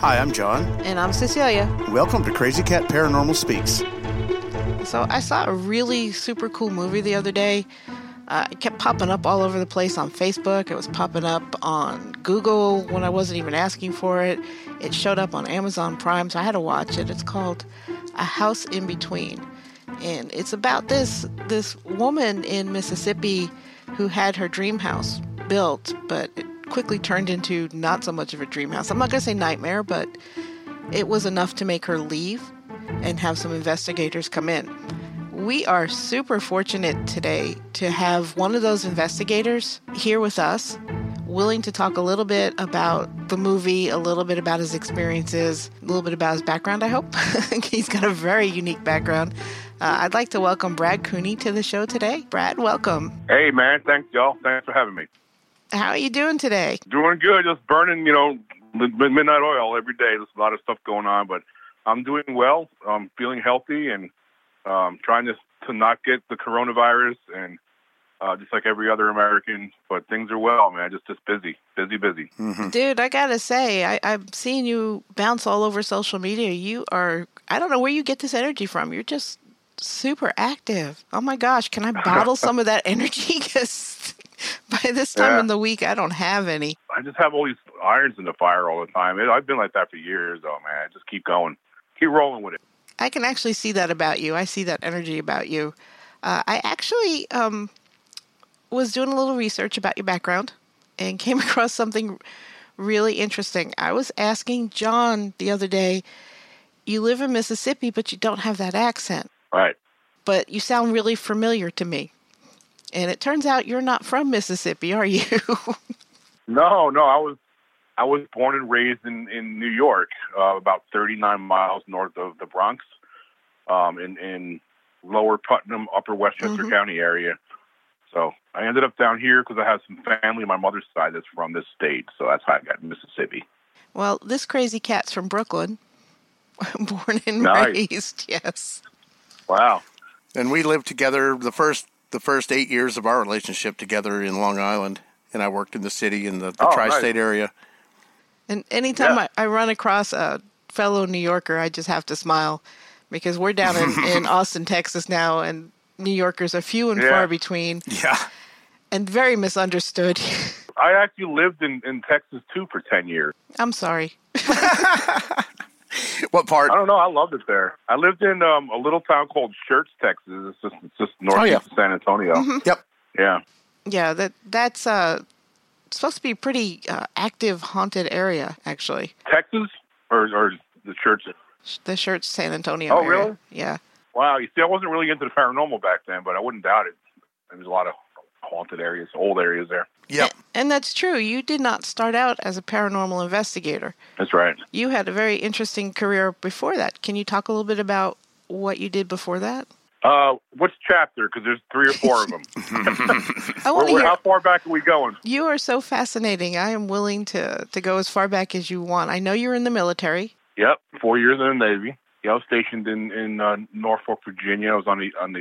Hi, I'm John. And I'm Cecilia. Welcome to Crazy Cat Paranormal Speaks. So I saw a really super cool movie the other day. It kept popping up all over the place on Facebook. It was popping up on Google when I wasn't even asking for it. It showed up on Amazon Prime, so I had to watch it. It's called A House in Between. And it's about this woman in Mississippi who had her dream house built, but it quickly turned into not so much of a dream house. I'm not going to say nightmare, but it was enough to make her leave and have some investigators come in. We are super fortunate today to have one of those investigators here with us, willing to talk a little bit about the movie, a little bit about his experiences, a little bit about his background, I hope. He's got a very unique background. I'd like to welcome Brad Cooney to the show today. Brad, welcome. Hey, man. Thanks, y'all. Thanks for having me. How are you doing today? Doing good. Just burning, midnight oil every day. There's a lot of stuff going on, but I'm doing well. I'm feeling healthy and trying to not get the coronavirus and just like every other American, but things are well, man. Just busy. Mm-hmm. Dude, I gotta say, I'm seeing you bounce all over social media. You are, I don't know where you get this energy from. You're just super active. Oh my gosh, can I bottle some of that energy? Because by this time in the week, I don't have any. I just have all these irons in the fire all the time. I've been like that for years, though, man. I just keep going. Keep rolling with it. I can actually see that about you. I see that energy about you. I actually was doing a little research about your background and came across something really interesting. I was asking John the other day, you live in Mississippi, but you don't have that accent. Right. But you sound really familiar to me. And it turns out you're not from Mississippi, are you? No. I was born and raised in New York, about 39 miles north of the Bronx, in lower Putnam, upper Westchester mm-hmm. County area. So I ended up down here because I have some family on my mother's side that's from this state. So that's how I got Mississippi. Well, this crazy cat's from Brooklyn, born and raised, yes. Wow. And we lived together the first 8 years of our relationship together in Long Island. And I worked in the city in the tri-state area. And anytime I run across a fellow New Yorker, I just have to smile because we're down in Austin, Texas now, and New Yorkers are few and far between. Yeah. And very misunderstood. I actually lived in Texas, too, for 10 years. I'm sorry. What part? I don't know. I loved it there. I lived in a little town called Shirts, Texas. It's just northeast of San Antonio. Mm-hmm. Yep. Yeah. Yeah, that's supposed to be a pretty active, haunted area, actually. Texas or the Church? The Church, San Antonio area. Oh, really? Yeah. Wow. You see, I wasn't really into the paranormal back then, but I wouldn't doubt it. There's a lot of haunted areas, old areas there. Yeah. And that's true. You did not start out as a paranormal investigator. That's right. You had a very interesting career before that. Can you talk a little bit about what you did before that? What's chapter? Because there's 3 or 4 of them. How far back are we going? You are so fascinating. I am willing to go as far back as you want. I know you're in the military. Yep, 4 years in the Navy. Yeah, I was stationed in Norfolk, Virginia. I was on the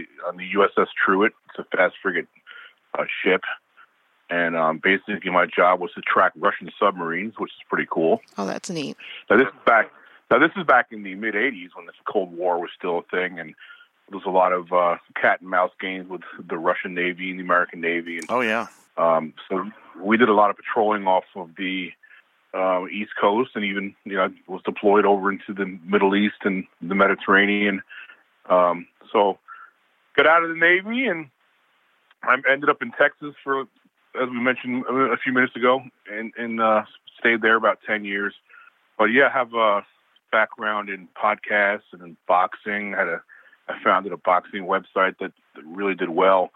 USS Truitt. It's a fast frigate ship, and basically my job was to track Russian submarines, which is pretty cool. Oh, that's neat. Now this is back in the mid '80s when the Cold War was still a thing, and there's a lot of cat and mouse games with the Russian Navy and the American Navy. And, so we did a lot of patrolling off of the East Coast, and even was deployed over into the Middle East and the Mediterranean. So got out of the Navy, and I ended up in Texas for, as we mentioned a few minutes ago, and stayed there about 10 years. But I have a background in podcasts and in boxing. I founded a boxing website that really did well.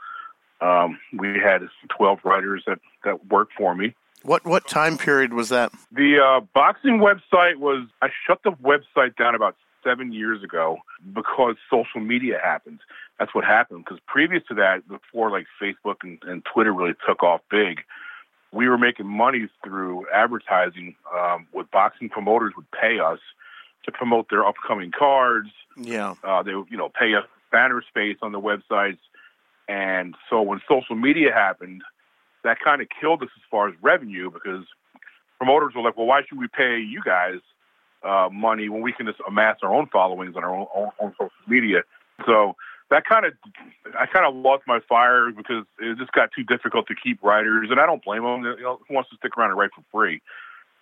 We had 12 writers that worked for me. What time period was that? The boxing website was, I shut the website down about 7 years ago because social media happened. That's what happened, because previous to that, before like Facebook and Twitter really took off big, we were making money through advertising. With boxing promoters would pay us to promote their upcoming cards. Yeah. They would, pay us banner space on the websites. And so when social media happened, that kind of killed us as far as revenue, because promoters were like, well, why should we pay you guys money when we can just amass our own followings on our own social media. So that I kind of lost my fire because it just got too difficult to keep writers, and I don't blame them. You know, who wants to stick around and write for free?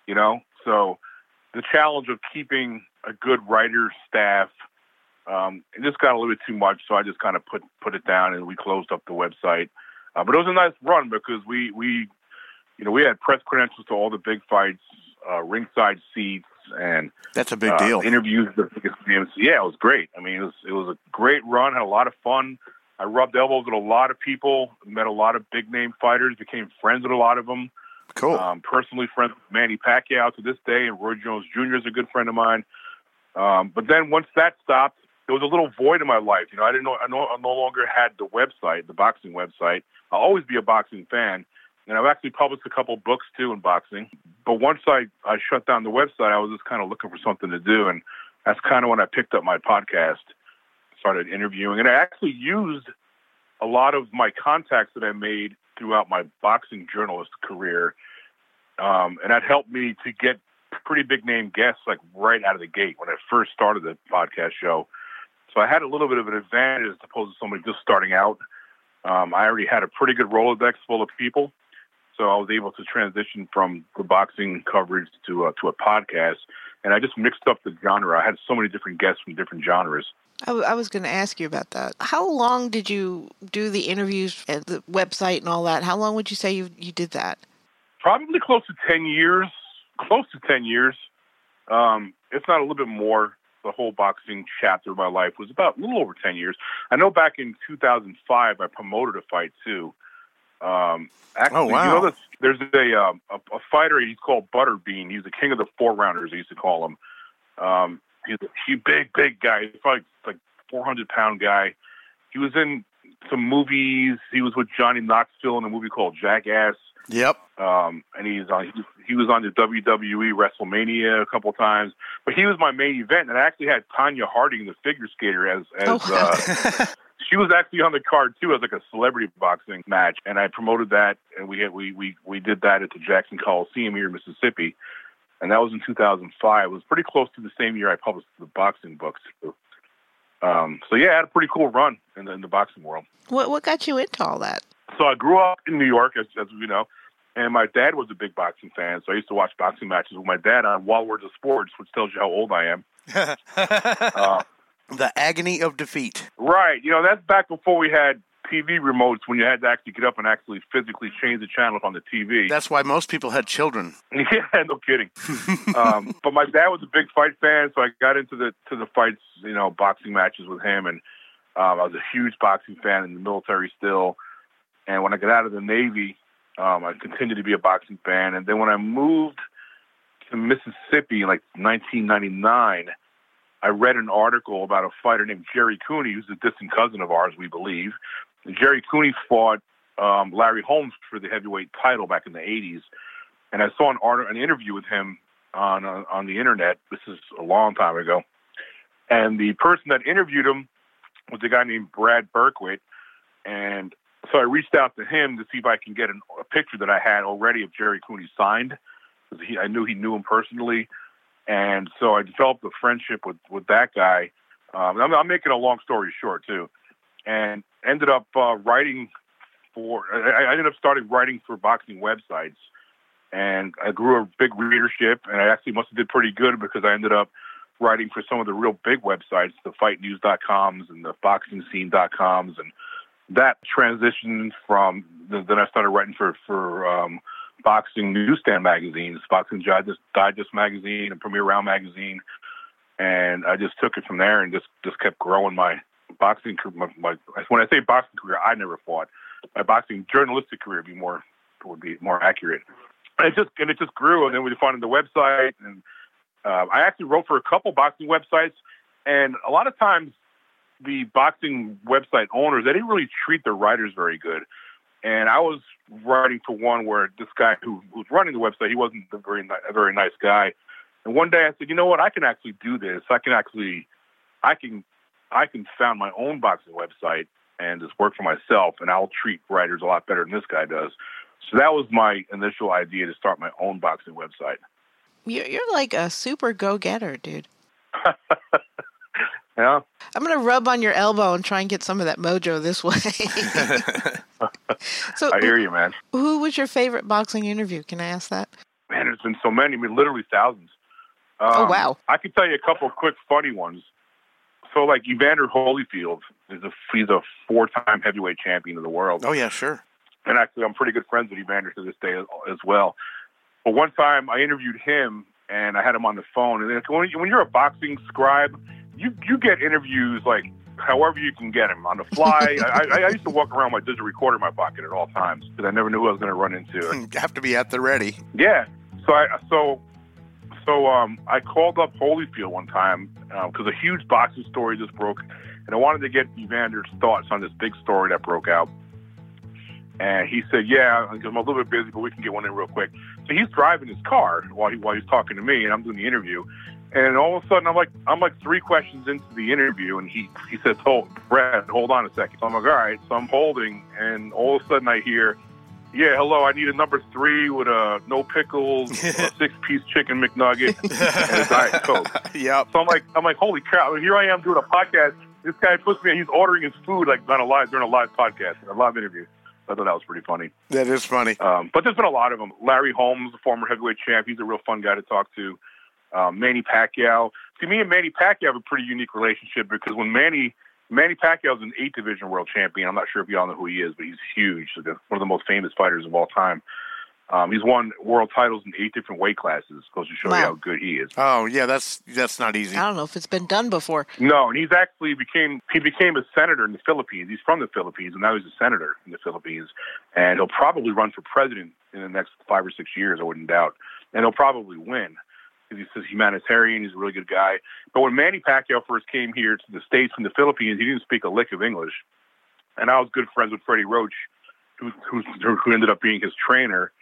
You know, so the challenge of keeping a good writer staff, it just got a little bit too much. So I just kind of put it down, and we closed up the website. But it was a nice run because we had press credentials to all the big fights, ringside seats, and that's a big deal. Interviews with the biggest names. Yeah, it was great. I mean, it was a great run. Had a lot of fun. I rubbed elbows with a lot of people. Met a lot of big name fighters. Became friends with a lot of them. Cool. Personally, friends with Manny Pacquiao to this day, and Roy Jones Jr. is a good friend of mine. But then once that stopped, there was a little void in my life. You know, I didn't know. I no longer had the website, the boxing website. I'll always be a boxing fan. And I've actually published a couple books, too, in boxing. But once I shut down the website, I was just kind of looking for something to do. And that's kind of when I picked up my podcast, started interviewing. And I actually used a lot of my contacts that I made throughout my boxing journalist career. And that helped me to get pretty big-name guests, like, right out of the gate when I first started the podcast show. So I had a little bit of an advantage as opposed to somebody just starting out. I already had a pretty good Rolodex full of people. So I was able to transition from the boxing coverage to a podcast, and I just mixed up the genre. I had so many different guests from different genres. I was going to ask you about that. How long did you do the interviews at the website and all that? How long would you say you did that? Probably close to 10 years. Close to 10 years. If not a little bit more. The whole boxing chapter of my life was about a little over 10 years. I know back in 2005, I promoted a fight, too. Oh, wow. You know, there's a fighter, he's called Butterbean. He's the king of the four-rounders, they used to call him. He's a big guy. He's probably like 400-pound guy. He was in some movies. He was with Johnny Knoxville in a movie called Jackass. Yep. And he was on the WWE WrestleMania a couple of times. But he was my main event, and I actually had Tanya Harding, the figure skater, she was actually on the card, too, as like a celebrity boxing match, and I promoted that, and we did that at the Jackson Coliseum here in Mississippi, and that was in 2005. It was pretty close to the same year I published the boxing books, too. So, yeah, I had a pretty cool run in the boxing world. What got you into all that? So I grew up in New York, as you know, and my dad was a big boxing fan, so I used to watch boxing matches with my dad on Wide World of Sports, which tells you how old I am. The agony of defeat. Right. You know, that's back before we had TV remotes when you had to actually get up and actually physically change the channel on the TV. That's why most people had children. Yeah, no kidding. But my dad was a big fight fan, so I got into the fights, you know, boxing matches with him. And I was a huge boxing fan in the military still. And when I got out of the Navy, I continued to be a boxing fan. And then when I moved to Mississippi in like 1999, I read an article about a fighter named Jerry Cooney, who's a distant cousin of ours, we believe. And Jerry Cooney fought Larry Holmes for the heavyweight title back in the 80s. And I saw an interview with him on the internet. This is a long time ago. And the person that interviewed him was a guy named Brad Berkwit. And so I reached out to him to see if I can get a picture that I had already of Jerry Cooney signed, because I knew he knew him personally. And so I developed a friendship with that guy. I'm making a long story short, too. And ended up I ended up starting writing for boxing websites. And I grew a big readership, and I actually must have did pretty good because I ended up writing for some of the real big websites, the fightnews.coms and the boxingscene.coms. And that transitioned from, then I started writing for boxing newsstand magazines, Boxing Digest magazine, and Premier Round magazine, and I just took it from there and just kept growing my boxing career. When I say boxing career, I never fought. My boxing journalistic career would be more accurate. And it just grew, and then we found the website, and I actually wrote for a couple boxing websites, and a lot of times the boxing website owners, they didn't really treat their writers very good. And I was writing for one where this guy who was running the website, he wasn't a very nice guy. And one day I said, you know what, I can actually do this. I can found my own boxing website and just work for myself, and I'll treat writers a lot better than this guy does. So that was my initial idea, to start my own boxing website. You're like a super go-getter, dude. Yeah. I'm going to rub on your elbow and try and get some of that mojo this way. So, I hear you, man. Who was your favorite boxing interview? Can I ask that? Man, there's been so many. I mean, literally thousands. Oh, wow. I could tell you a couple of quick funny ones. So, like, Evander Holyfield, he's a four-time heavyweight champion of the world. Oh, yeah, sure. And actually, I'm pretty good friends with Evander to this day as well. But one time, I interviewed him, and I had him on the phone. And when you're a boxing scribe, you get interviews, like, however you can get them, on the fly. I used to walk around with a digital recorder in my pocket at all times, because I never knew who I was going to run into. You have to be at the ready. Yeah. So I called up Holyfield one time because a huge boxing story just broke, and I wanted to get Evander's thoughts on this big story that broke out. And he said, "Yeah, I'm a little bit busy, but we can get one in real quick." So he's driving his car while he's talking to me, and I'm doing the interview. And all of a sudden, I'm like three questions into the interview, and he says, "Oh, Brad, hold on a second." So I'm like, "All right." So I'm holding, and all of a sudden I hear, "Yeah, hello, I need a number 3 with a no pickles, a 6-piece chicken McNugget, and a Diet Coke." Yep. So I'm like, holy crap, here I am doing a podcast. This guy puts me in, he's ordering his food like during a live podcast, a live interview. I thought that was pretty funny. That is funny. But there's been a lot of them. Larry Holmes, the former heavyweight champ, he's a real fun guy to talk to. Manny Pacquiao. See, me and Manny Pacquiao have a pretty unique relationship because when Manny Pacquiao is an 8th division world champion. I'm not sure if y'all know who he is, but he's huge. He's one of the most famous fighters of all time. He's won world titles in 8 different weight classes. Goes to show you how good he is. Oh yeah, that's not easy. I don't know if it's been done before. No, and he's actually became a senator in the Philippines. He's from the Philippines, and now he's a senator in the Philippines. And he'll probably run for president in the next 5 or 6 years, I wouldn't doubt. And he'll probably win. He's humanitarian. He's a really good guy. But when Manny Pacquiao first came here to the States from the Philippines, he didn't speak a lick of English. And I was good friends with Freddie Roach, who ended up being his trainer.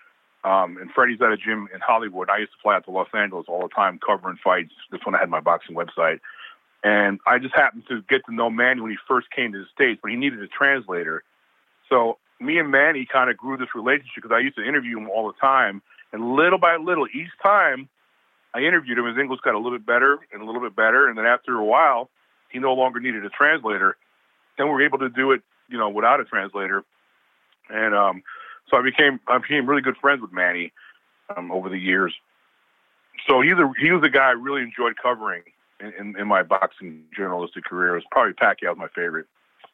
And Freddie's at a gym in Hollywood. I used to fly out to Los Angeles all the time covering fights. That's when I had my boxing website. And I just happened to get to know Manny when he first came to the States, but he needed a translator. So me and Manny kind of grew this relationship because I used to interview him all the time. And little by little, each time I interviewed him, his English got a little bit better. And then after a while, he no longer needed a translator. Then we were able to do it, without a translator. And so I became really good friends with Manny over the years. So he was a guy I really enjoyed covering in my boxing journalistic career. It was probably Pacquiao was my favorite.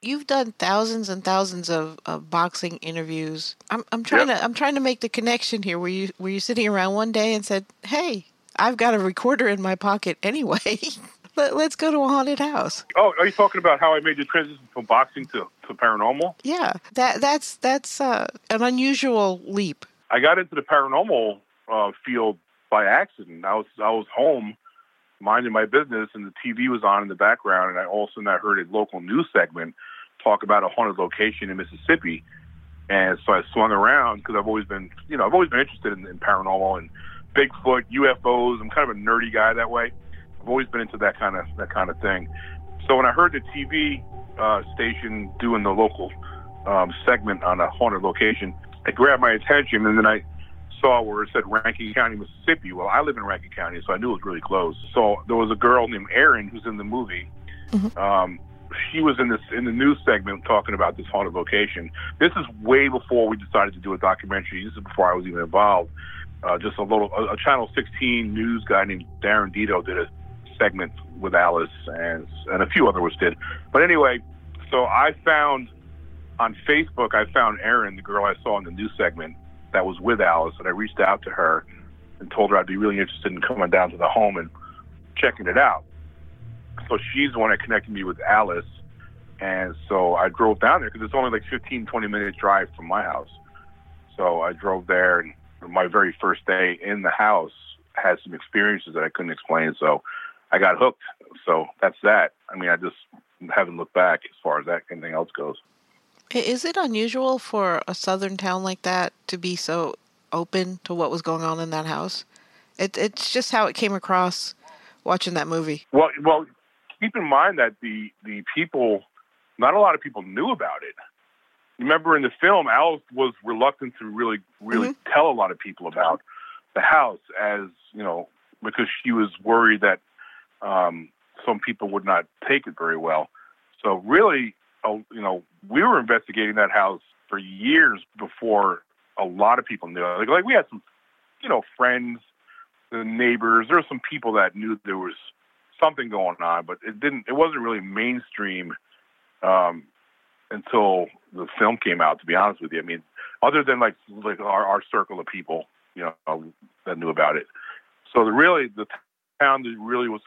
You've done thousands and thousands of boxing interviews. I'm trying to make the connection here. Were you sitting around one day and said, "Hey, I've got a recorder in my pocket anyway. Let's go to a haunted house." Oh, are you talking about how I made the transition from boxing to paranormal? Yeah, that's an unusual leap. I got into the paranormal field by accident. I was home minding my business, and the TV was on in the background, and I also heard a local news segment talk about a haunted location in Mississippi, and so I swung around because I've always been interested in paranormal and Bigfoot, UFOs. I'm kind of a nerdy guy that way. I've always been into that kind of thing. So when I heard the TV station doing the local segment on a haunted location, it grabbed my attention, and then I saw where it said Rankin County, Mississippi. Well, I live in Rankin County, so I knew it was really close. So there was a girl named Erin who's in the movie. Mm-hmm. She was in the news segment talking about this haunted location. This is way before we decided to do a documentary. This is before I was even involved. Just a Channel 16 news guy named Darren Dito did a segment with Alice, and a few others did. But anyway, so I found on Facebook, Erin, the girl I saw in the news segment that was with Alice, and I reached out to her and told her I'd be really interested in coming down to the home and checking it out. So she's the one that connected me with Alice, and so I drove down there because it's only like 15, 20-minute drive from my house. So I drove there, and my very first day in the house had some experiences that I couldn't explain, so I got hooked. So that's that. I mean, I just haven't looked back as far as that anything else goes. Is it unusual for a southern town like that to be so open to what was going on in that house? It's just how it came across watching that movie. Well, keep in mind that the people, not a lot of people knew about it. Remember in the film, Alice was reluctant to really tell a lot of people about the house, as because she was worried that some people would not take it very well. So really, you know, we were investigating that house for years before a lot of people knew. Like we had some, you know, friends, the neighbors. There were some people that knew there was something going on, but it wasn't really mainstream until the film came out, to be honest with you. I mean, other than like our circle of people, you know, that knew about it. So the town really was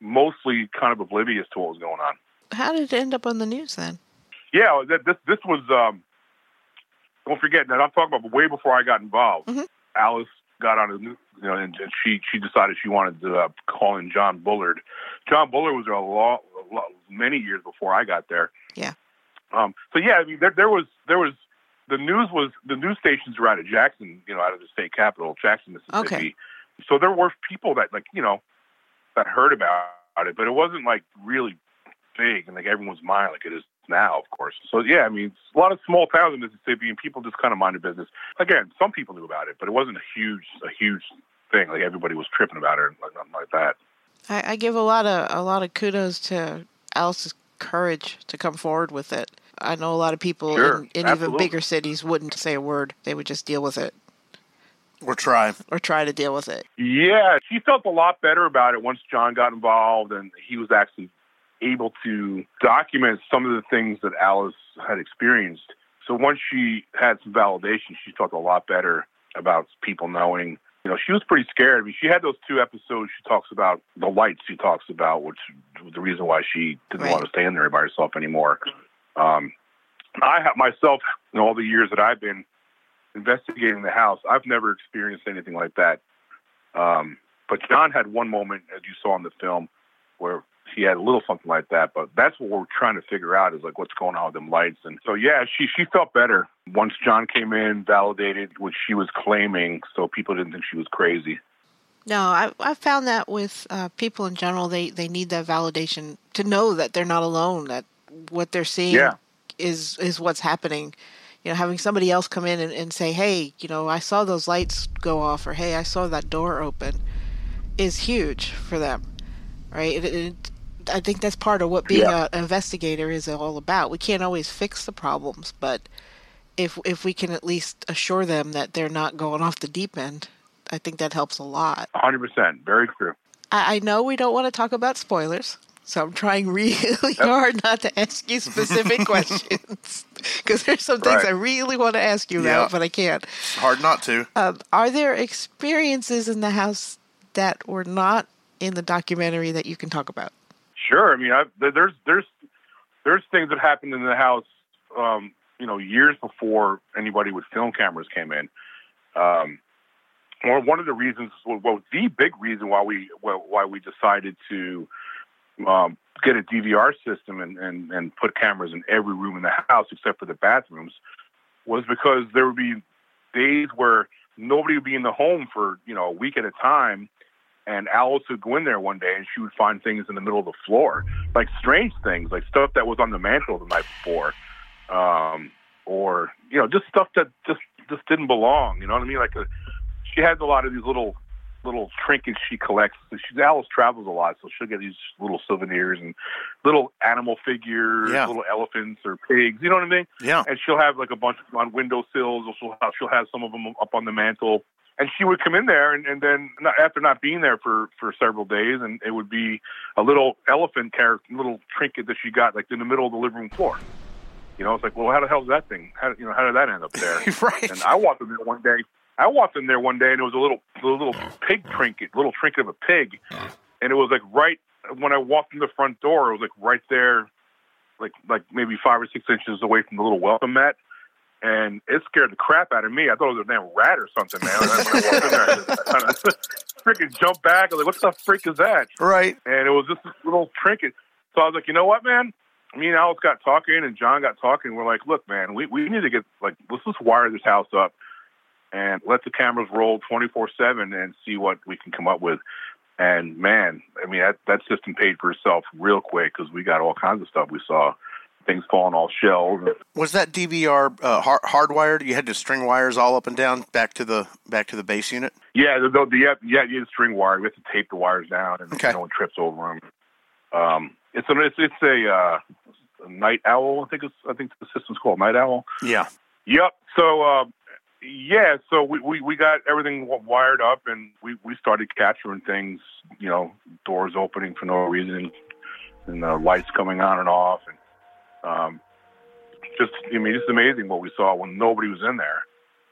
mostly kind of oblivious to what was going on. How did it end up on the news then? Yeah, this was, don't forget that I'm talking about way before I got involved. Mm-hmm. Alice got on the news, you know, and she decided she wanted to call in John Bullard. John Bullard was there many years before I got there. Yeah. So yeah, I mean, there was the news stations were out of Jackson, you know, out of the state capital, Jackson, Mississippi. Okay. So there were people that that heard about it, but it wasn't like really big and like everyone's mind like it is now, of course. So yeah, I mean, a lot of small towns in Mississippi, and people just kind of mind their business. Again, some people knew about it, but it wasn't a huge thing. Like everybody was tripping about it, like nothing like that. I give a lot of kudos to Alice's courage to come forward with it. I know a lot of people in even bigger cities wouldn't say a word; they would just deal with it. Or try to deal with it. Yeah, she felt a lot better about it once John got involved, and he was actually able to document some of the things that Alice had experienced. So once she had some validation, she felt a lot better about people knowing. You know, she was pretty scared. I mean, she had those two episodes. She talks about the lights. She talks about which was the reason why she didn't want to stay in there by herself anymore. I have myself, in all the years that I've been investigating the house, I've never experienced anything like that. But John had one moment, as you saw in the film, where he had a little something like that. But that's what we're trying to figure out is like what's going on with them lights. And so, yeah, she felt better once John came in, validated what she was claiming, so people didn't think she was crazy. No, I found that with people in general, they need that validation to know that they're not alone, that what they're seeing is what's happening. You know, having somebody else come in and say, hey, you know, I saw those lights go off, or hey, I saw that door open, is huge for them, right? I think that's part of what being an investigator is all about. We can't always fix the problems, but if we can at least assure them that they're not going off the deep end, I think that helps a lot. 100%. Very true. I know we don't want to talk about spoilers, so I'm trying really hard not to ask you specific questions because there's some things I really want to ask you about, but I can't. It's hard not to. Are there experiences in the house that were not in the documentary that you can talk about? Sure. I mean, there's things that happened in the house, you know, years before anybody with film cameras came in. One of the reasons, the big reason why we decided to get a DVR system and put cameras in every room in the house except for the bathrooms was because there would be days where nobody would be in the home for, you know, a week at a time. And Alice would go in there one day and she would find things in the middle of the floor, like strange things, like stuff that was on the mantle the night before. Or, you know, just stuff that just didn't belong. You know what I mean? Like she has a lot of these little trinkets she collects. Alice travels a lot, so she'll get these little souvenirs and little animal figures, little elephants or pigs, you know what I mean? Yeah. And she'll have like a bunch on windowsills, or she'll have some of them up on the mantle. And she would come in there and then after not being there for several days, and it would be a little elephant character, little trinket that she got like in the middle of the living room floor. You know, it's like, well, how the hell's that thing? How did that end up there? Right. And I walked in there one day, and it was a little pig trinket, little trinket of a pig, and it was like right when I walked in the front door, it was like right there, like maybe 5 or 6 inches away from the little welcome mat, and it scared the crap out of me. I thought it was a damn rat or something, man. When I walked in there, I kind of freaking jumped back. I was like, "What the freak is that?" Right. And it was just this little trinket. So I was like, you know what, man? Me and Alice got talking, and John got talking. We're like, look, man, we need to get let's just wire this house up and let the cameras roll 24/7 and see what we can come up with. And man, I mean, that system paid for itself real quick because we got all kinds of stuff we saw things falling off shelves. Was that DVR hardwired? You had to string wires all up and down back to the base unit. Yeah, you had to string wire. We had to tape the wires down, and okay. No one trips over them. It's a Night Owl. I think the system's called Night Owl. Yeah. Yep. So. So we got everything wired up, and we started capturing things, you know, doors opening for no reason, and lights coming on and off, and just amazing what we saw when nobody was in there.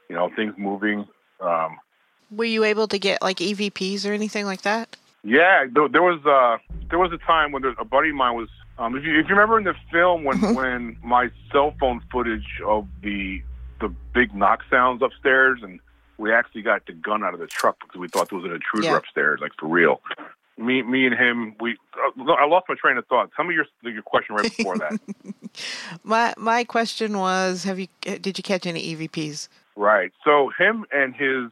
You know, things moving. Were you able to get like EVPs or anything like that? Yeah, there was a time when a buddy of mine was. If you remember in the film when my cell phone footage of the big knock sounds upstairs, and we actually got the gun out of the truck because we thought there was an intruder upstairs, like for real. Me and him, I lost my train of thought. Tell me your question right before that. My question was, did you catch any EVPs? Right. So him and his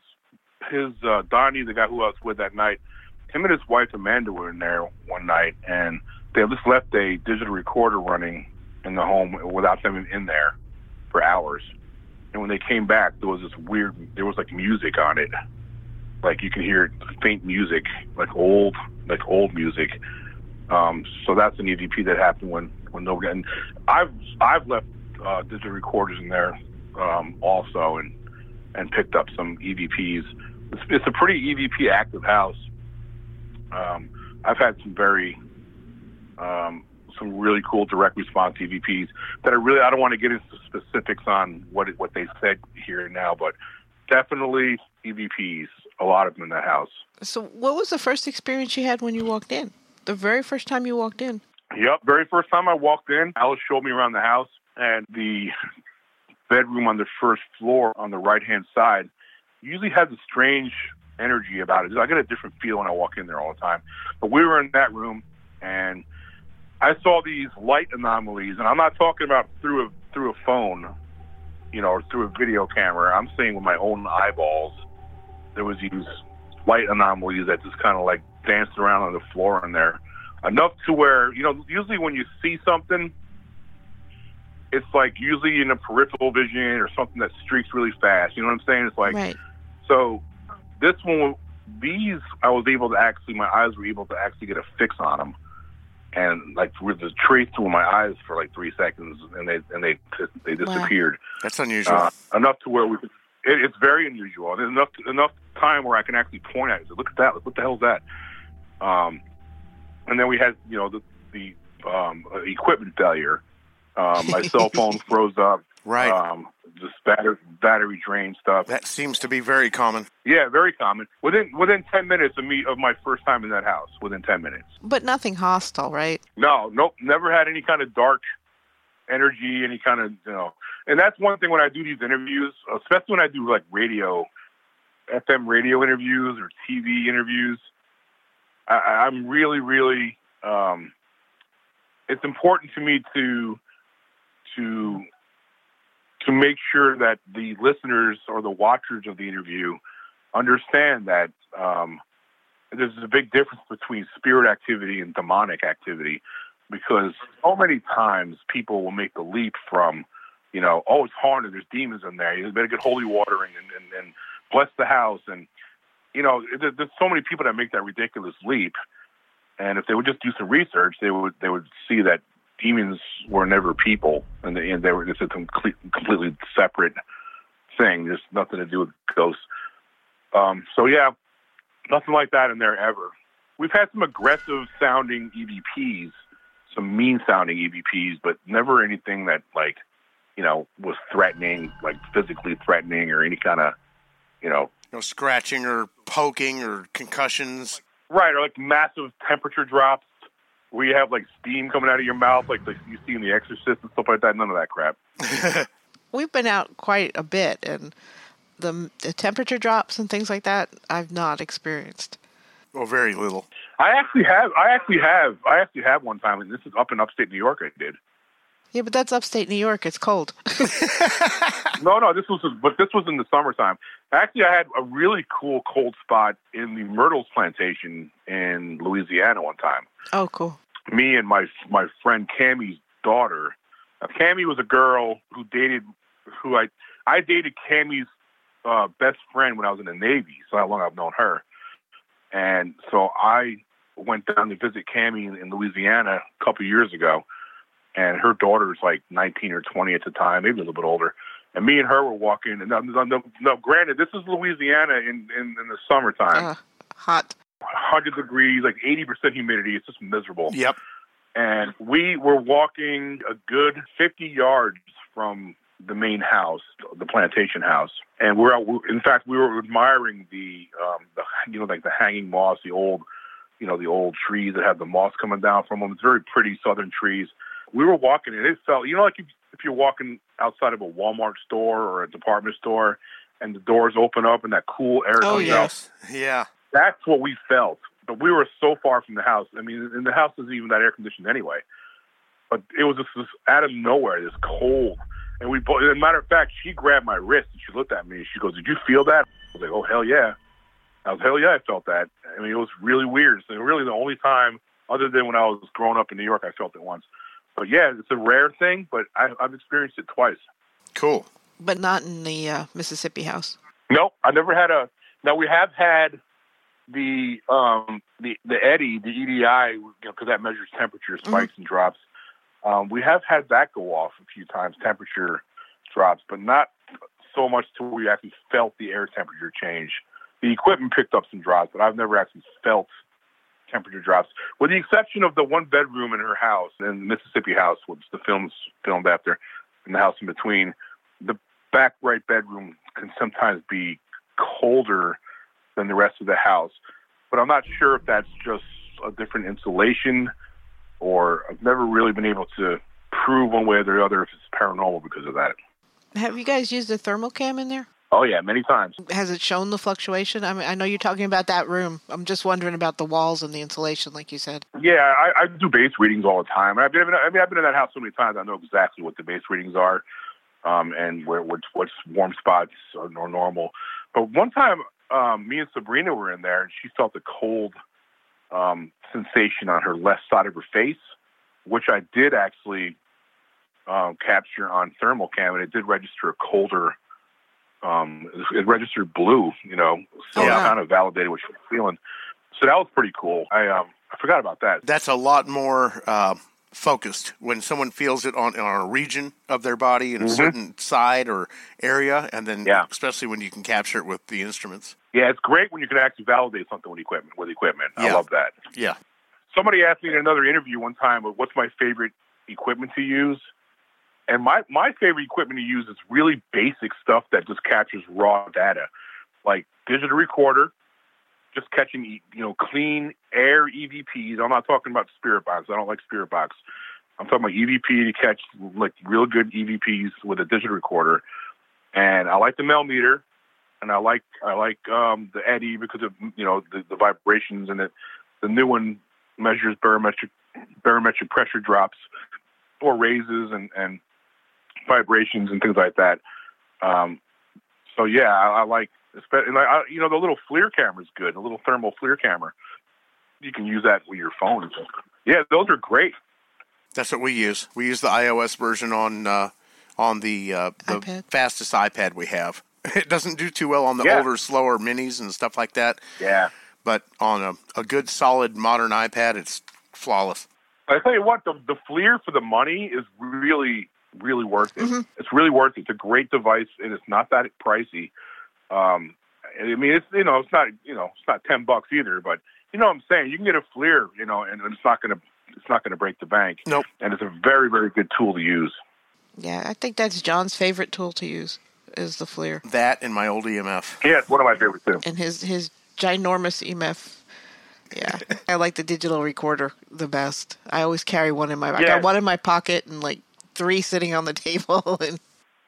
Donnie, the guy who I was with that night, him and his wife Amanda were in there one night, and they just left a digital recorder running in the home without them in there for hours. And when they came back, there was like music on it. Like you can hear faint music, like old music. So that's an EVP that happened when nobody, and I've left digital recorders in there also and picked up some EVPs. It's a pretty EVP active house. I've had some some really cool direct response EVPs that are really, I don't want to get into specifics on what they said here and now, but definitely EVPs, a lot of them in that house. So what was the first experience you had when you walked in? The very first time you walked in? Yep, very first time I walked in, Alice showed me around the house, and the bedroom on the first floor on the right-hand side usually has a strange energy about it. I get a different feel when I walk in there all the time. But we were in that room, and I saw these light anomalies, and I'm not talking about through a phone, you know, or through a video camera. I'm seeing with my own eyeballs. There was these light anomalies that just kind of like danced around on the floor in there, enough to where, you know, usually when you see something, it's like usually in a peripheral vision or something that streaks really fast. You know what I'm saying? It's like, right. So this one, these I was able to actually, my eyes were able to actually get a fix on them. And like with the trace through my eyes for like 3 seconds, and they disappeared. Wow. That's unusual. Enough to where it's very unusual. There's enough time where I can actually point at it. So look at that! What the hell is that? And then we had, you know, the equipment failure. My cell phone froze up. Right. Just battery drain stuff. That seems to be very common. Yeah, very common. Within 10 minutes of my first time in that house, within 10 minutes. But nothing hostile, right? No, nope. Never had any kind of dark energy, any kind of, you know. And that's one thing when I do these interviews, especially when I do like radio, FM radio interviews or TV interviews, I'm really, really, it's important to me to make sure that the listeners or the watchers of the interview understand that there's a big difference between spirit activity and demonic activity, because so many times people will make the leap from, you know, oh, it's haunted, there's demons in there, you better get holy water and bless the house. And, you know, there's so many people that make that ridiculous leap. And if they would just do some research, they would see that demons were never people, and they were just a completely separate thing. There's nothing to do with ghosts. So, nothing like that in there ever. We've had some aggressive-sounding EVPs, some mean-sounding EVPs, but never anything that, like, you know, was threatening, like physically threatening or any kind of, you know. No scratching or poking or concussions. Right, or like massive temperature drops. We have like steam coming out of your mouth, like you see in The Exorcist and stuff like that. None of that crap. We've been out quite a bit, and the temperature drops and things like that I've not experienced. Well, very little. I actually have one time, and this is up in upstate New York. I did. Yeah, but that's upstate New York. It's cold. No. This was in the summertime. Actually, I had a really cool cold spot in the Myrtles plantation in Louisiana one time. Oh, cool. Me and my friend Cammy's daughter Cammy was a girl who dated, who I dated Cammy's best friend when I was in the Navy. So how long I've known her. And so I went down to visit Cammy in Louisiana a couple of years ago. And her daughter was like 19 or 20 at the time, maybe a little bit older. And me and her were walking. And no, granted, this is Louisiana in the summertime. Hot. 100 degrees, like 80% humidity. It's just miserable. Yep. And we were walking a good 50 yards from the main house, the plantation house. And we're out, in fact, we were admiring the you know, like the hanging moss, the old trees that have the moss coming down from them. It's very pretty southern trees. We were walking, and it felt, you know, like if you're walking outside of a Walmart store or a department store, and the doors open up and that cool air. Oh, yes. Out. Yeah. That's what we felt. But we were so far from the house. I mean, and the house isn't even that air conditioned anyway. But it was just out of nowhere, this cold. And we both, as a matter of fact, she grabbed my wrist and she looked at me and she goes, "Did you feel that?" I was like, "Oh, hell yeah." I was, "Hell yeah, I felt that." I mean, it was really weird. So really the only time, other than when I was growing up in New York, I felt it once. But yeah, it's a rare thing, but I've experienced it twice. Cool. But not in the Mississippi house? No, I never had a... Now, we have had... The Eddie, the EDI, because that measures temperature spikes and drops. We have had that go off a few times, temperature drops, but not so much to where we actually felt the air temperature change. The equipment picked up some drops, but I've never actually felt temperature drops, with the exception of the one bedroom in her house, in the Mississippi house, which the film's filmed after, and the house in between. The back right bedroom can sometimes be colder than the rest of the house, but I'm not sure if that's just a different insulation, or I've never really been able to prove one way or the other if it's paranormal because of that. Have you guys used a thermal cam in there? Oh yeah, many times. Has it shown the fluctuation? I mean, I know you're talking about that room. I'm just wondering about the walls and the insulation, like you said. Yeah, I do base readings all the time. I've been in that house so many times. I know exactly what the base readings are, and what's warm spots are normal. But one time, me and Sabrina were in there, and she felt a cold sensation on her left side of her face, which I did actually capture on thermal cam, and it did register a colder, it registered blue, you know, so yeah. I kind of validated what she was feeling. So that was pretty cool. I forgot about that. That's a lot more focused when someone feels it on a region of their body in a certain side or area, and then especially when you can capture it with the instruments. Yeah, it's great when you can actually validate something with equipment. I love that. Yeah. Somebody asked me in another interview one time, "What's my favorite equipment to use?" And my favorite equipment to use is really basic stuff that just captures raw data, like digital recorder, just catching, you know, clean air EVPs. I'm not talking about spirit box. I don't like spirit box. I'm talking about EVP to catch like real good EVPs with a digital recorder. And I like the mail meter, and I like the Eddie because of, you know, the vibrations, and the new one measures barometric pressure drops or raises and vibrations and things like that. So yeah, I like. And you know, the little FLIR camera is good. The little thermal FLIR camera, you can use that with your phone. Yeah, those are great. That's what we use. We use the iOS version on the iPad. Fastest iPad we have. It doesn't do too well on the older, slower minis and stuff like that. Yeah, but on a good, solid, modern iPad, it's flawless. I tell you what, the FLIR for the money is really, really worth it. Mm-hmm. It's really worth it. It's a great device, and it's not that pricey. I mean, it's, you know, it's not $10 either, but you know what I'm saying? You can get a FLIR, you know, and it's not going to break the bank. Nope. And it's a very, very good tool to use. Yeah. I think that's John's favorite tool to use is the FLIR. That and my old EMF. Yeah. It's one of my favorites too. And his ginormous EMF. Yeah. I like the digital recorder the best. I always carry one in my, I got one in my pocket and like three sitting on the table and.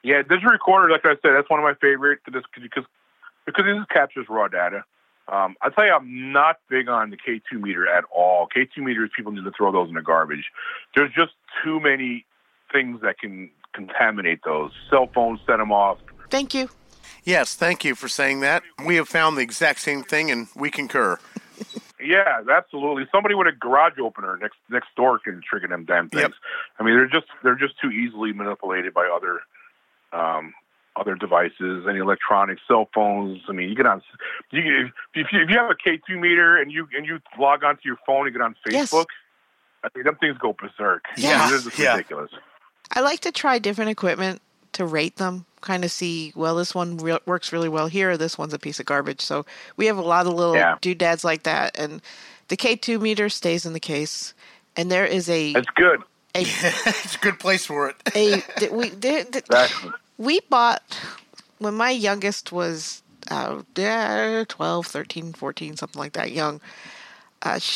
Yeah, digital recorder, like I said, that's one of my favorite because it just captures raw data. I'll tell you, I'm not big on the K2 meter at all. K2 meters, people need to throw those in the garbage. There's just too many things that can contaminate those. Cell phones set them off. Thank you. Yes, thank you for saying that. We have found the exact same thing, and we concur. Yeah, absolutely. Somebody with a garage opener next door can trigger them damn things. Yep. I mean, they're just too easily manipulated by other devices, any electronics, cell phones. I mean, if you have a K2 meter and you log onto your phone and get on Facebook, yes. I mean, them things go berserk. Yeah, this is ridiculous. I like to try different equipment to rate them, kind of see, well, this one works really well here, this one's a piece of garbage. So we have a lot of little doodads like that, and the K2 meter stays in the case, and there is a. That's good. It's a good place for it. We bought, when my youngest was 12, 13, 14, something like that, young,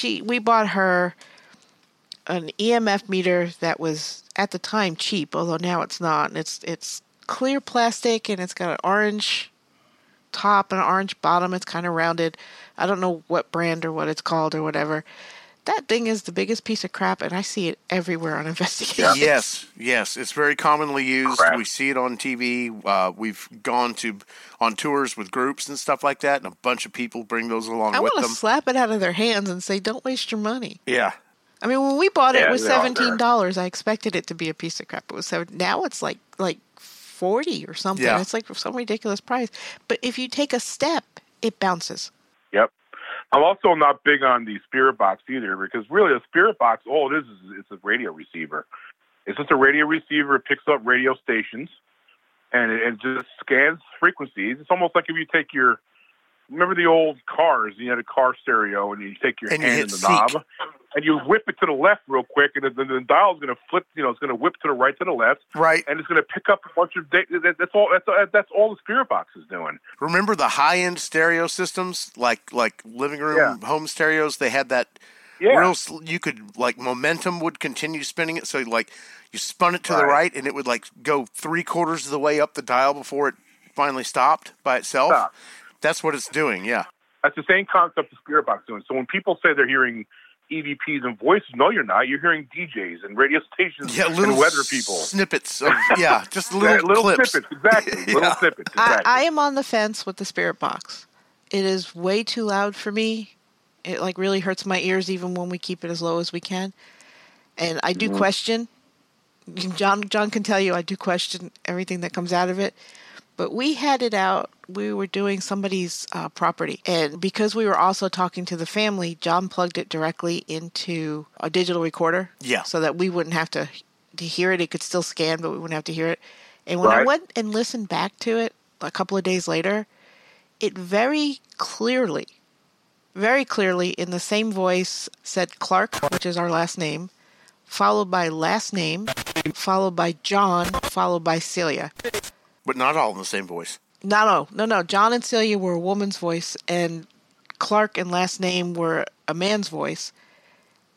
we bought her an EMF meter that was at the time cheap, although now it's not. And it's clear plastic, and it's got an orange top and an orange bottom. It's kind of rounded. I don't know what brand or what it's called or whatever. That thing is the biggest piece of crap, and I see it everywhere on investigations. Yes. It's very commonly used. Crap. We see it on TV. We've gone on tours with groups and stuff like that, and a bunch of people bring those along with them. I want to slap it out of their hands and say, don't waste your money. Yeah. I mean, when we bought it was $17. I expected it to be a piece of crap. It was $7. Now it's like $40 or something. Yeah. It's like some ridiculous price. But if you take a step, it bounces. Yep. I'm also not big on the spirit box either, because really a spirit box, all it is it's a radio receiver. It's just a radio receiver. It picks up radio stations, and it just scans frequencies. It's almost like if you take your – remember the old cars? You had a car stereo, and you take your hand in the knob, and you whip it to the left real quick, and the dial is going to flip. You know, it's going to whip to the right, to the left, right, and it's going to pick up a bunch of data. That's all the spirit box is doing. Remember the high-end stereo systems, like living room home stereos? They had that. Yeah. You could momentum would continue spinning it, so you spun it to the right, and it would go 3/4 of the way up the dial before it finally stopped by itself. Stop. That's what it's doing. Yeah, that's the same concept the spirit box is doing. So when people say they're hearing EVPs and voices, no, you're not. You're hearing DJs and radio stations and weather people. Snippets. Just little clips. Snippets, exactly. Yeah. Little snippets, exactly. I am on the fence with the spirit box. It is way too loud for me. It really hurts my ears even when we keep it as low as we can. And I do question. John can tell you I do question everything that comes out of it. But we had it out. We were doing somebody's property. And because we were also talking to the family, John plugged it directly into a digital recorder. Yeah. So that we wouldn't have to hear it. It could still scan, but we wouldn't have to hear it. And when I went and listened back to it a couple of days later, it very clearly in the same voice said Clark, which is our last name, followed by last name, followed by John, followed by Celia. But not all in the same voice. No. John and Celia were a woman's voice, and Clark and last name were a man's voice.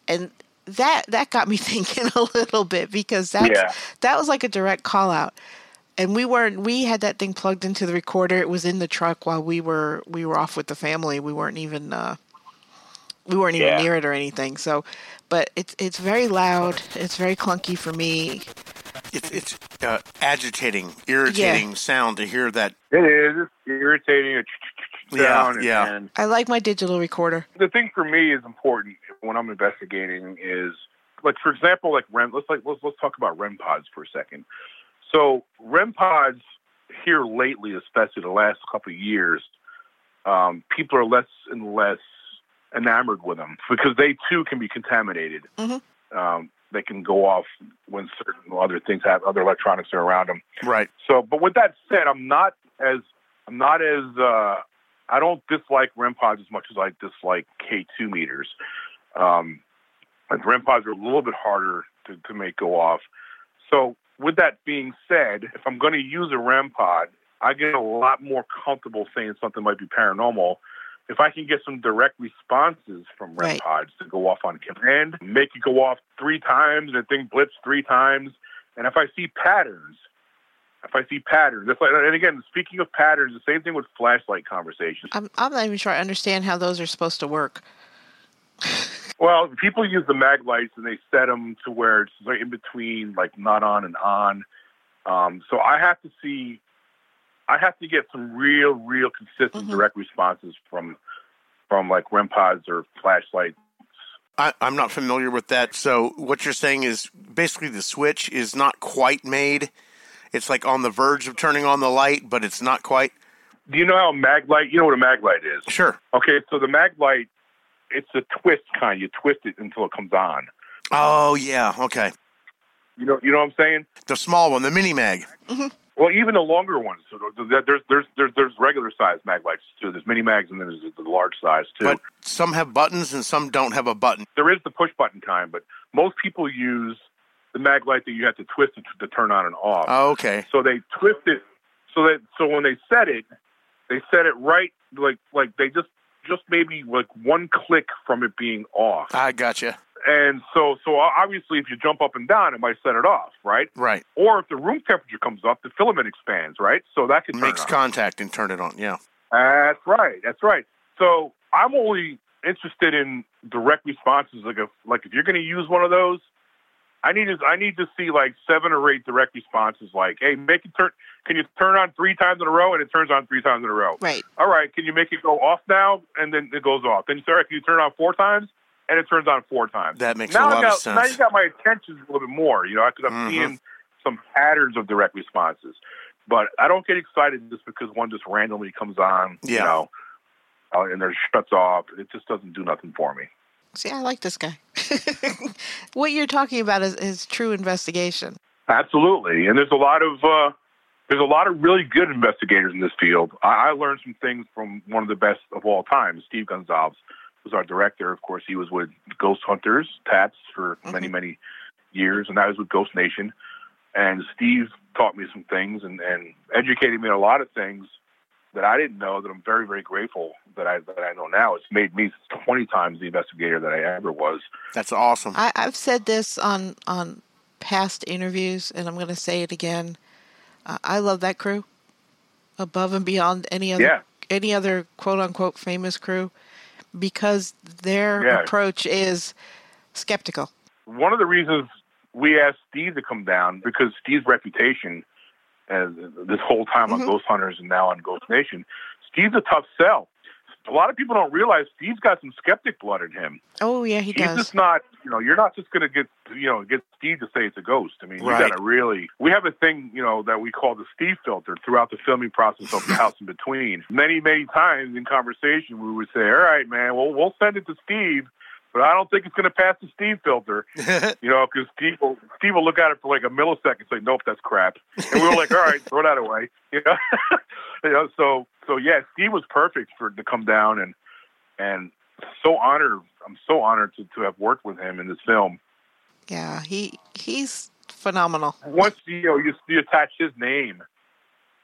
And that got me thinking a little bit, because that was like a direct call out. And we had that thing plugged into the recorder. It was in the truck while we were off with the family. We weren't even we weren't even near it or anything. So, but it's very loud. It's very clunky for me. It's agitating, irritating sound to hear that. It is. It's irritating. Sound. Yeah. And I like my digital recorder. The thing for me is important when I'm investigating is, for example, REM. Let's talk about REM pods for a second. So REM pods here lately, especially the last couple of years, people are less and less enamored with them because they too can be contaminated. Mm-hmm. They can go off when certain other things have other electronics are around them. Right. So, but with that said, I don't dislike REM pods as much as I dislike K2 meters. REM pods are a little bit harder to make go off. So with that being said, if I'm going to use a REM pod, I get a lot more comfortable saying something might be paranormal if I can get some direct responses from REM pods to go off on command, make it go off 3 times, and the thing blips 3 times. And if I see patterns, that's and again, speaking of patterns, the same thing with flashlight conversations. I'm not even sure I understand how those are supposed to work. Well, people use the mag lights and they set them to where it's like in between, not on and on. So I have to get some real consistent direct responses from from like REM pods or flashlights. I'm not familiar with that. So what you're saying is basically the switch is not quite made. It's like on the verge of turning on the light, but it's not quite. Do you know how mag light? You know what a mag light is? Sure. Okay, so the mag light, it's a twist kind. You twist it until it comes on. Oh yeah. Okay. You know what I'm saying? The small one, the mini mag. Mm-hmm. Well, even the longer ones. There's regular size mag lights too. There's mini mags and then there's the large size too. But some have buttons and some don't have a button. There is the push button kind, but most people use the mag light that you have to twist it to turn on and off. Oh, okay. So they twist it so when they set it right like they just maybe like one click from it being off. I gotcha. And so obviously, if you jump up and down, it might set it off, right? Right. Or if the room temperature comes up, the filament expands, right? So that can makes contact and turn it on. Yeah. That's right. So I'm only interested in direct responses. Like if you're going to use one of those, I need to see like 7 or 8 direct responses. Like, hey, make it turn. Can you turn on 3 times in a row? And it turns on 3 times in a row. Right. All right. Can you make it go off now? And then it goes off. Then you say, all right, can you turn it on 4 times? And it turns on 4 times. That makes a lot of sense. Now you got my attention a little bit more, because I'm seeing some patterns of direct responses. But I don't get excited just because one just randomly comes on, and then shuts off. It just doesn't do nothing for me. See, I like this guy. What you're talking about is true investigation. Absolutely. And there's a lot of really good investigators in this field. I learned some things from one of the best of all time, Steve Gonzalez. Was our director. Of course, he was with Ghost Hunters, TAPS, for many, many years, and I was with Ghost Nation. And Steve taught me some things and educated me on a lot of things that I didn't know that I'm very, very grateful that I know now. It's made me 20 times the investigator that I ever was. That's awesome. I've said this on past interviews, and I'm going to say it again. I love that crew above and beyond any other quote-unquote famous crew. Because their approach is skeptical. One of the reasons we asked Steve to come down, because Steve's reputation as this whole time on Ghost Hunters and now on Ghost Nation, Steve's a tough sell. A lot of people don't realize Steve's got some skeptic blood in him. Oh, yeah, he does. He's just not, you're not just going to get Steve to say it's a ghost. I mean, right. You got to really, we have a thing, that we call the Steve filter throughout the filming process of The House in Between. Many, many times in conversation, we would say, all right, man, well, we'll send it to Steve, but I don't think it's going to pass the Steve filter, because Steve will look at it for like a millisecond and say, nope, that's crap. And we were like, all right, throw that away. So yeah, Steve was perfect to come down and so honored. I'm so honored to have worked with him in this film. Yeah, he's phenomenal. Once you attach his name,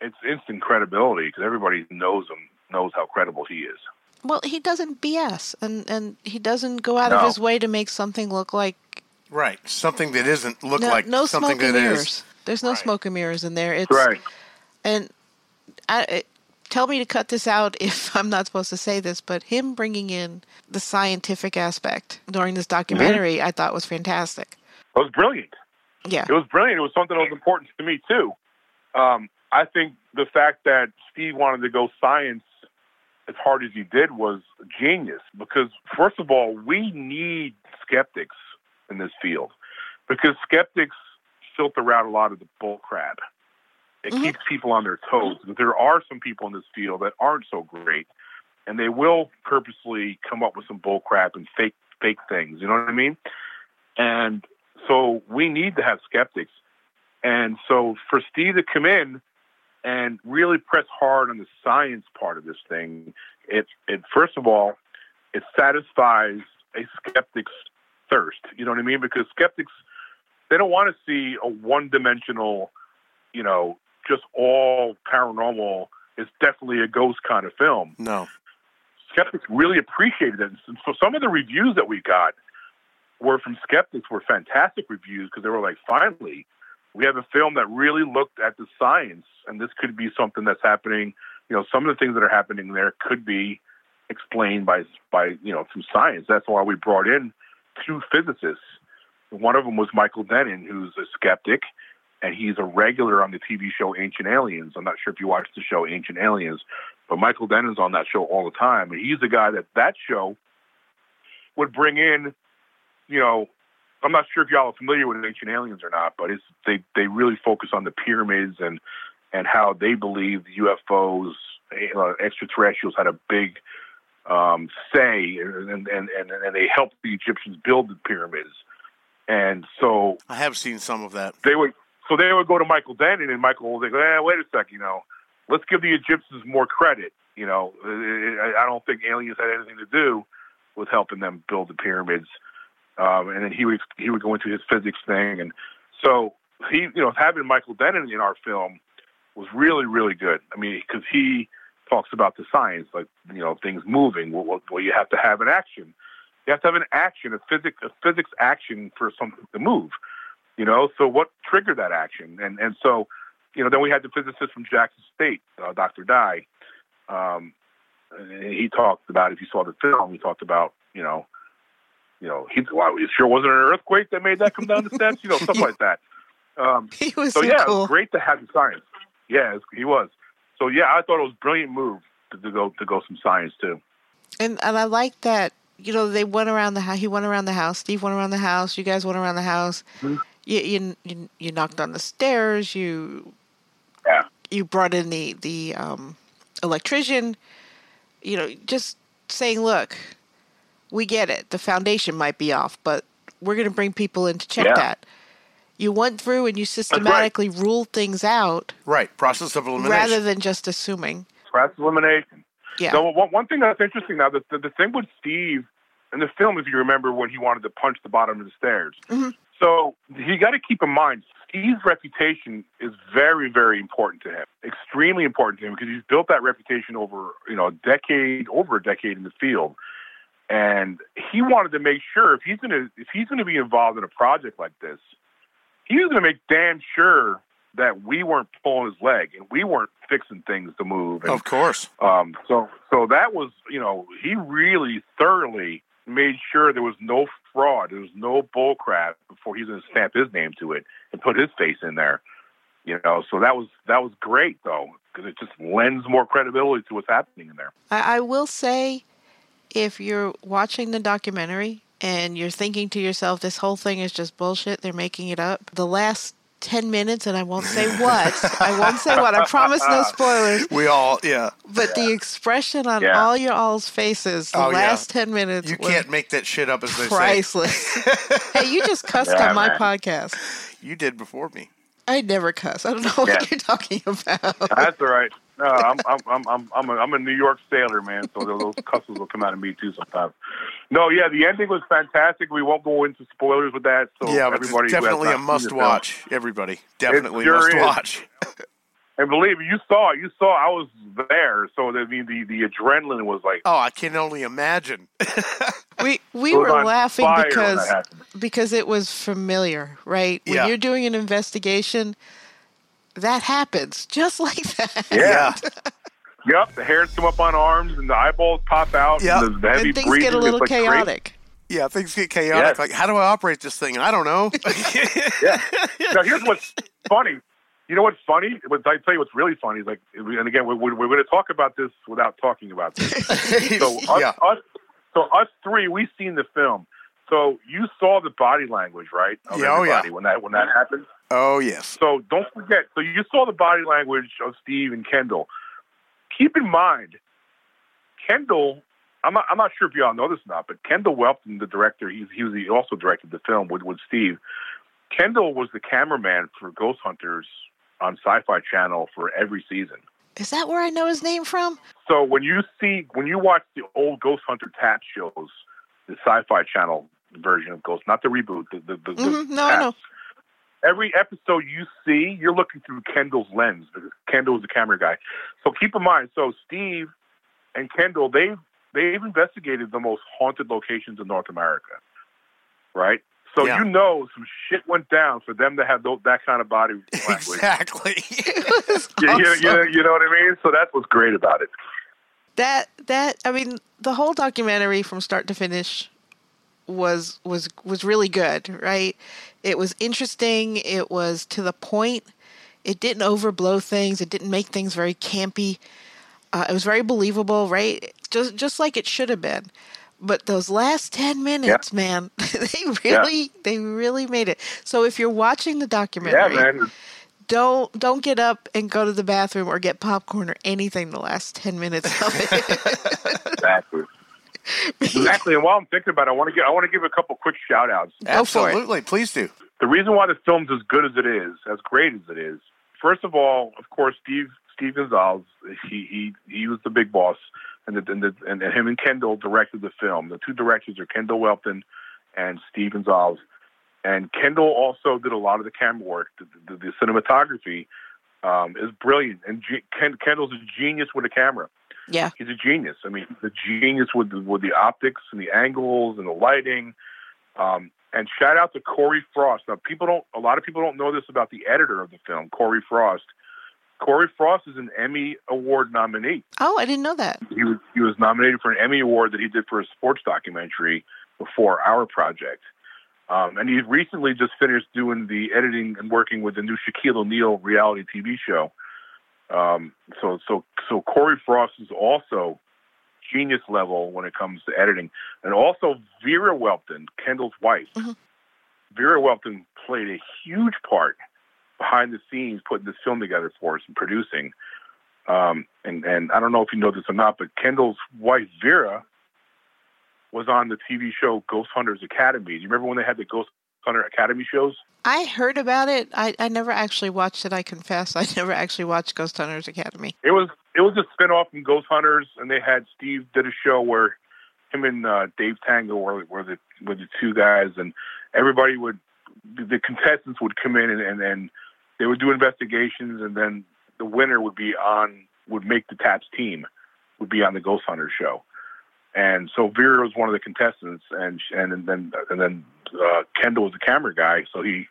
it's instant credibility because everybody knows him, knows how credible he is. Well, he doesn't BS, and he doesn't go out of his way to make something look like right something that isn't look no, like no something smoke that and mirrors. Is. There's no smoke and mirrors in there. It's right, and tell me to cut this out if I'm not supposed to say this, but him bringing in the scientific aspect during this documentary, I thought was fantastic. It was brilliant. Yeah. It was brilliant. It was something that was important to me, too. I think the fact that Steve wanted to go science as hard as he did was genius because, first of all, we need skeptics in this field because skeptics filter out a lot of the bull crap. It keeps people on their toes. There are some people in this field that aren't so great, and they will purposely come up with some bull crap and fake things. You know what I mean? And so we need to have skeptics. And so for Steve to come in and really press hard on the science part of this thing, it first of all, it satisfies a skeptic's thirst. You know what I mean? Because skeptics, they don't want to see a one-dimensional, just all paranormal is definitely a ghost kind of film. No. Skeptics really appreciated it. And so some of the reviews that we got were from skeptics were fantastic reviews because they were like, finally, we have a film that really looked at the science and this could be something that's happening. Some of the things that are happening there could be explained by some science. That's why we brought in 2 physicists. One of them was Michael Denon, who's a skeptic. And he's a regular on the TV show Ancient Aliens. I'm not sure if you watched the show Ancient Aliens, But Michael Denon's on that show all the time, and he's the guy that show would bring in, you know, I'm not sure if y'all are familiar with Ancient Aliens or not, but they really focus on the pyramids and how they believe UFOs, extraterrestrials had a big say, and they helped the Egyptians build the pyramids. And so I have seen some of that. They would go to Michael Denon, and Michael would go, wait a sec, you know, let's give the Egyptians more credit. You know, I don't think aliens had anything to do with helping them build the pyramids. And then he would go into his physics thing. And so he, you know, having Michael Denon in our film was really, really good. I mean, because he talks about the science, like, you know, things moving. Well, you have to have an action. You have to have an action, a physics action for something to move, you know? So what triggered that action? And so, you know, then we had the physicist from Jackson State, Dr. Dye. And he talked about, if you saw the film, he talked about, you know, it sure wasn't an earthquake that made that come down the steps, you know, stuff like that. He was so cool. It was great to have the science. Yeah, he was. So yeah, I thought it was a brilliant move to go some science too. And I like that. You know, they went around the house. He went around the house. Steve went around the house. You guys went around the house. Mm-hmm. You knocked on the stairs. You brought in the electrician. You know, just saying, look, we get it. The foundation might be off, but we're going to bring people in to check that. You went through and you systematically ruled things out. Right. Process of elimination. Rather than just assuming. Process of elimination. Yeah. So one thing that's interesting now, the thing with Steve in the film, if you remember, when he wanted to punch the bottom of the stairs. Mm-hmm. So you got to keep in mind, Steve's reputation is very, very important to him. Extremely important to him, because he's built that reputation over, you know, over a decade in the field. And he wanted to make sure if he's going to be involved in a project like this, he was going to make damn sure that we weren't pulling his leg and we weren't fixing things to move. And, of course. So that was, you know, he really thoroughly made sure there was no fraud, there was no bullcrap before he's going to stamp his name to it and put his face in there. You know, so that was great though, because it just lends more credibility to what's happening in there. I will say, if you're watching the documentary and you're thinking to yourself, this whole thing is just bullshit, they're making it up, the last 10 minutes, and I won't say what, I promise no spoilers. We all, yeah. But the expression on all your all's faces, the last 10 minutes. You can't make that shit up, as they priceless. Say. Priceless. Hey, you just cussed on my podcast. You did before me. I never cuss. I don't know what you're talking about. That's all right. No, I'm a New York sailor, man. So those cusses will come out of me too sometimes. No, yeah, the ending was fantastic. We won't go into spoilers with that. So everybody, it's definitely a must-watch. Everybody, definitely must-watch. And believe me, you saw, I was there. So the adrenaline was like, oh, I can only imagine. we were laughing because it was familiar, right? When you're doing an investigation, that happens just like that. Yeah. Yep. The hairs come up on arms and the eyeballs pop out. Yep. And the heavy things breathing. Get a little chaotic. Crazy. Yeah, things get chaotic. Yes. Like, how do I operate this thing? And I don't know. Yeah. Now, here's what's funny. You know what's funny? I tell you what's really funny is, like, and again, we're going to talk about this without talking about this. So us three, we seen the film. So you saw the body language, right? When that happened. Oh yes. So don't forget. So you saw the body language of Steve and Kendall. Keep in mind, Kendall. I'm not sure if y'all know this or not, but Kendall Welton, the director, he also directed the film with Steve. Kendall was the cameraman for Ghost Hunters on Sci-Fi Channel for every season. Is that where I know his name from? So when you watch the old Ghost Hunter TAPS shows, the Sci-Fi Channel version of Ghost, not the reboot, the TAPS. I know. Every episode you see, you're looking through Kendall's lens, because Kendall is the camera guy. So keep in mind, so Steve and Kendall, they've investigated the most haunted locations in North America, right? So you know some shit went down for them to have that kind of body language. Exactly. You know what I mean? So that's what's great about it. The whole documentary from start to finish was really good, right? It was interesting. It was to the point. It didn't overblow things. It didn't make things very campy. It was very believable, right? Just like it should have been. But those last 10 minutes, man, they really made it. So if you're watching the documentary, don't get up and go to the bathroom or get popcorn or anything the last 10 minutes of it. Exactly. And while I'm thinking about it, I want to give a couple quick shout outs. Absolutely. Please do. The reason why the film's as good as it is, as great as it is, first of all, of course, Steve Gonzalez, he was the big boss, and him and Kendall directed the film. The two directors are Kendall Welton and Steve Gonzalez. And Kendall also did a lot of the camera work. The cinematography is brilliant. And Kendall's a genius with a camera. Yeah. He's a genius. I mean, the genius with the optics and the angles and the lighting. And shout out to Corey Frost. Now, a lot of people don't know this about the editor of the film, Corey Frost. Corey Frost is an Emmy Award nominee. Oh, I didn't know that. He was nominated for an Emmy Award that he did for a sports documentary before our project. And he recently just finished doing the editing and working with the new Shaquille O'Neal reality TV show. So Corey Frost is also genius level when it comes to editing. And also Vera Welton, Kendall's wife. Mm-hmm. Vera Welton played a huge part behind the scenes putting this film together for us and producing. And I don't know if you know this or not, but Kendall's wife, Vera, was on the TV show Ghost Hunters Academy. Do you remember when they had the Ghost Hunter Academy shows? I heard about it. I never actually watched it. I confess, I never actually watched Ghost Hunters Academy. It was a spinoff from Ghost Hunters, and they had Steve did a show where him and Dave Tango were the two guys, and everybody would, the contestants would come in and they would do investigations, and then the winner would make the TAPS team, would be on the Ghost Hunters show. And so Vera was one of the contestants, and then Kendall was the camera guy, so he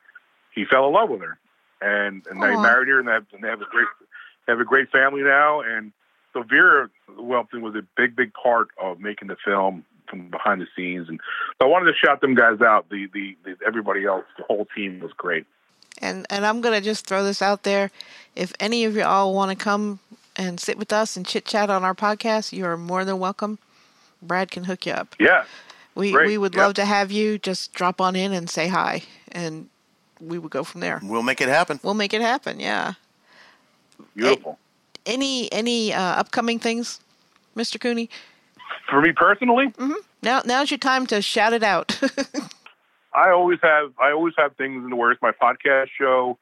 fell in love with her, and they married her, and they have a great family now. And so Vera Welton was a big part of making the film from behind the scenes, and so I wanted to shout them guys out. The everybody else, the whole team was great. And I'm gonna just throw this out there: if any of you all want to come and sit with us and chit chat on our podcast, you are more than welcome. Brad can hook you up. Yeah. We would love to have you. Just drop on in and say hi, and we would go from there. We'll make it happen, yeah. Beautiful. Any upcoming things, Mr. Cooney? For me personally? Mm-hmm. Now's your time to shout it out. I always have things in the works. My podcast show,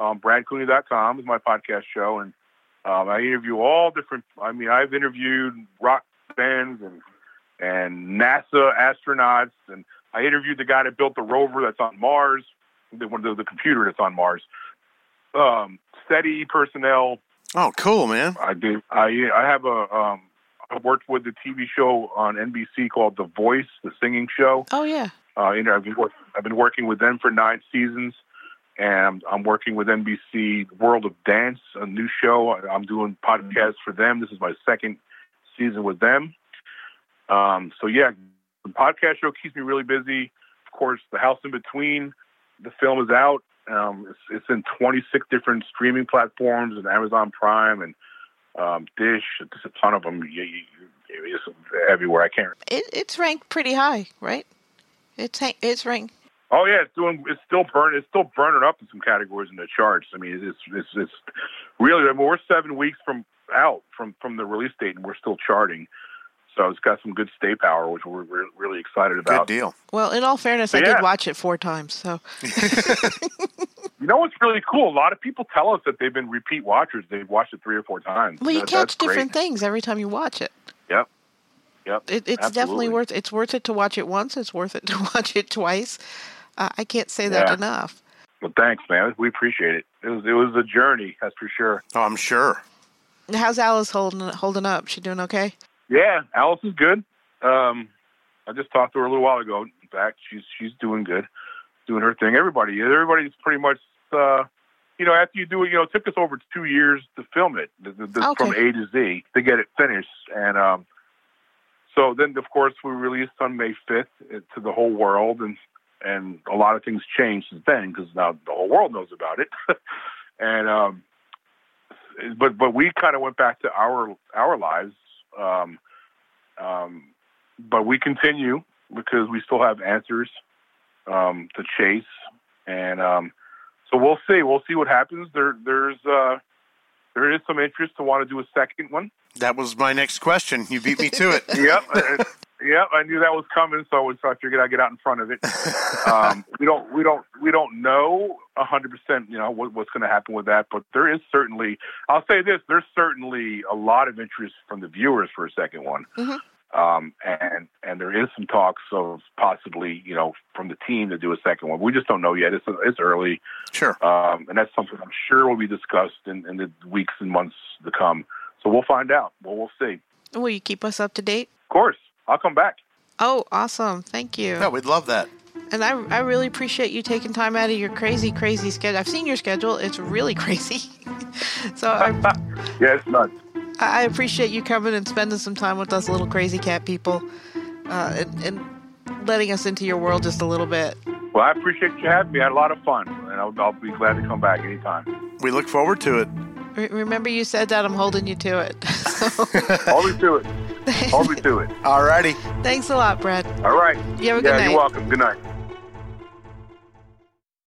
BradCooney.com is my podcast show, and I interview all different, I mean, I've interviewed rock fans and NASA astronauts, and I interviewed the guy that built the rover that's on Mars, the computer that's on Mars. SETI personnel. Oh, cool, man! I do. I worked with the TV show on NBC called The Voice, the singing show. Oh yeah. I've been working with them for 9 seasons, and I'm working with NBC World of Dance, a new show. I'm doing podcasts for them. This is my second season with them. So yeah, the podcast show keeps me really busy. Of course, The House in Between, the film is out. It's in 26 different streaming platforms and Amazon Prime and Dish. There's a ton of them. It's everywhere. I can't. It's ranked pretty high, right? It's ranked. Oh yeah, it's still burning up in some categories in the charts. I mean, it's really. I mean, we're 7 weeks out from the release date, and we're still charting. So it's got some good stay power, which we're really excited about. Good deal. Well, in all fairness, I did watch it 4 times. So, you know what's really cool? A lot of people tell us that they've been repeat watchers. They've watched it 3 or 4 times. Well, you catch different things every time you watch it. Yep. It's definitely worth. It's worth it to watch it once. It's worth it to watch it twice. I can't say that enough. Well, thanks, man. We appreciate it. It was a journey, that's for sure. Oh, I'm sure. How's Alice holding up? She doing okay? Yeah, Alice is good. I just talked to her a little while ago. In fact, she's doing good, doing her thing. Everybody's pretty much, after you do it, it took us over 2 years to film it, from A to Z, to get it finished. And so then, of course, we released on May 5th to the whole world, and a lot of things changed since then because now the whole world knows about it. And but we kind of went back to our lives. But we continue because we still have answers to chase, and so we'll see. We'll see what happens. There is some interest to want to do a second one. That was my next question. You beat me to it. Yep, I knew that was coming, so I figured I'd get out in front of it. We don't know 100%, what's going to happen with that, but there is certainly, I'll say this, there's certainly a lot of interest from the viewers for a second one, mm-hmm. And there is some talks of possibly, from the team to do a second one. We just don't know yet. It's early, sure, and that's something I'm sure will be discussed in the weeks and months to come. So we'll find out. Well, we'll see. Will you keep us up to date? Of course. I'll come back. Oh, awesome. Thank you. Yeah, we'd love that. And I really appreciate you taking time out of your crazy, crazy schedule. I've seen your schedule. It's really crazy. So yeah, it's nuts. I appreciate you coming and spending some time with us little crazy cat people and letting us into your world just a little bit. Well, I appreciate you having me. I had a lot of fun, and I'll be glad to come back anytime. We look forward to it. Remember you said that. I'm holding you to it. Always do it. All right. Thanks a lot, Brad. All right. You have a good night. You're welcome. Good night.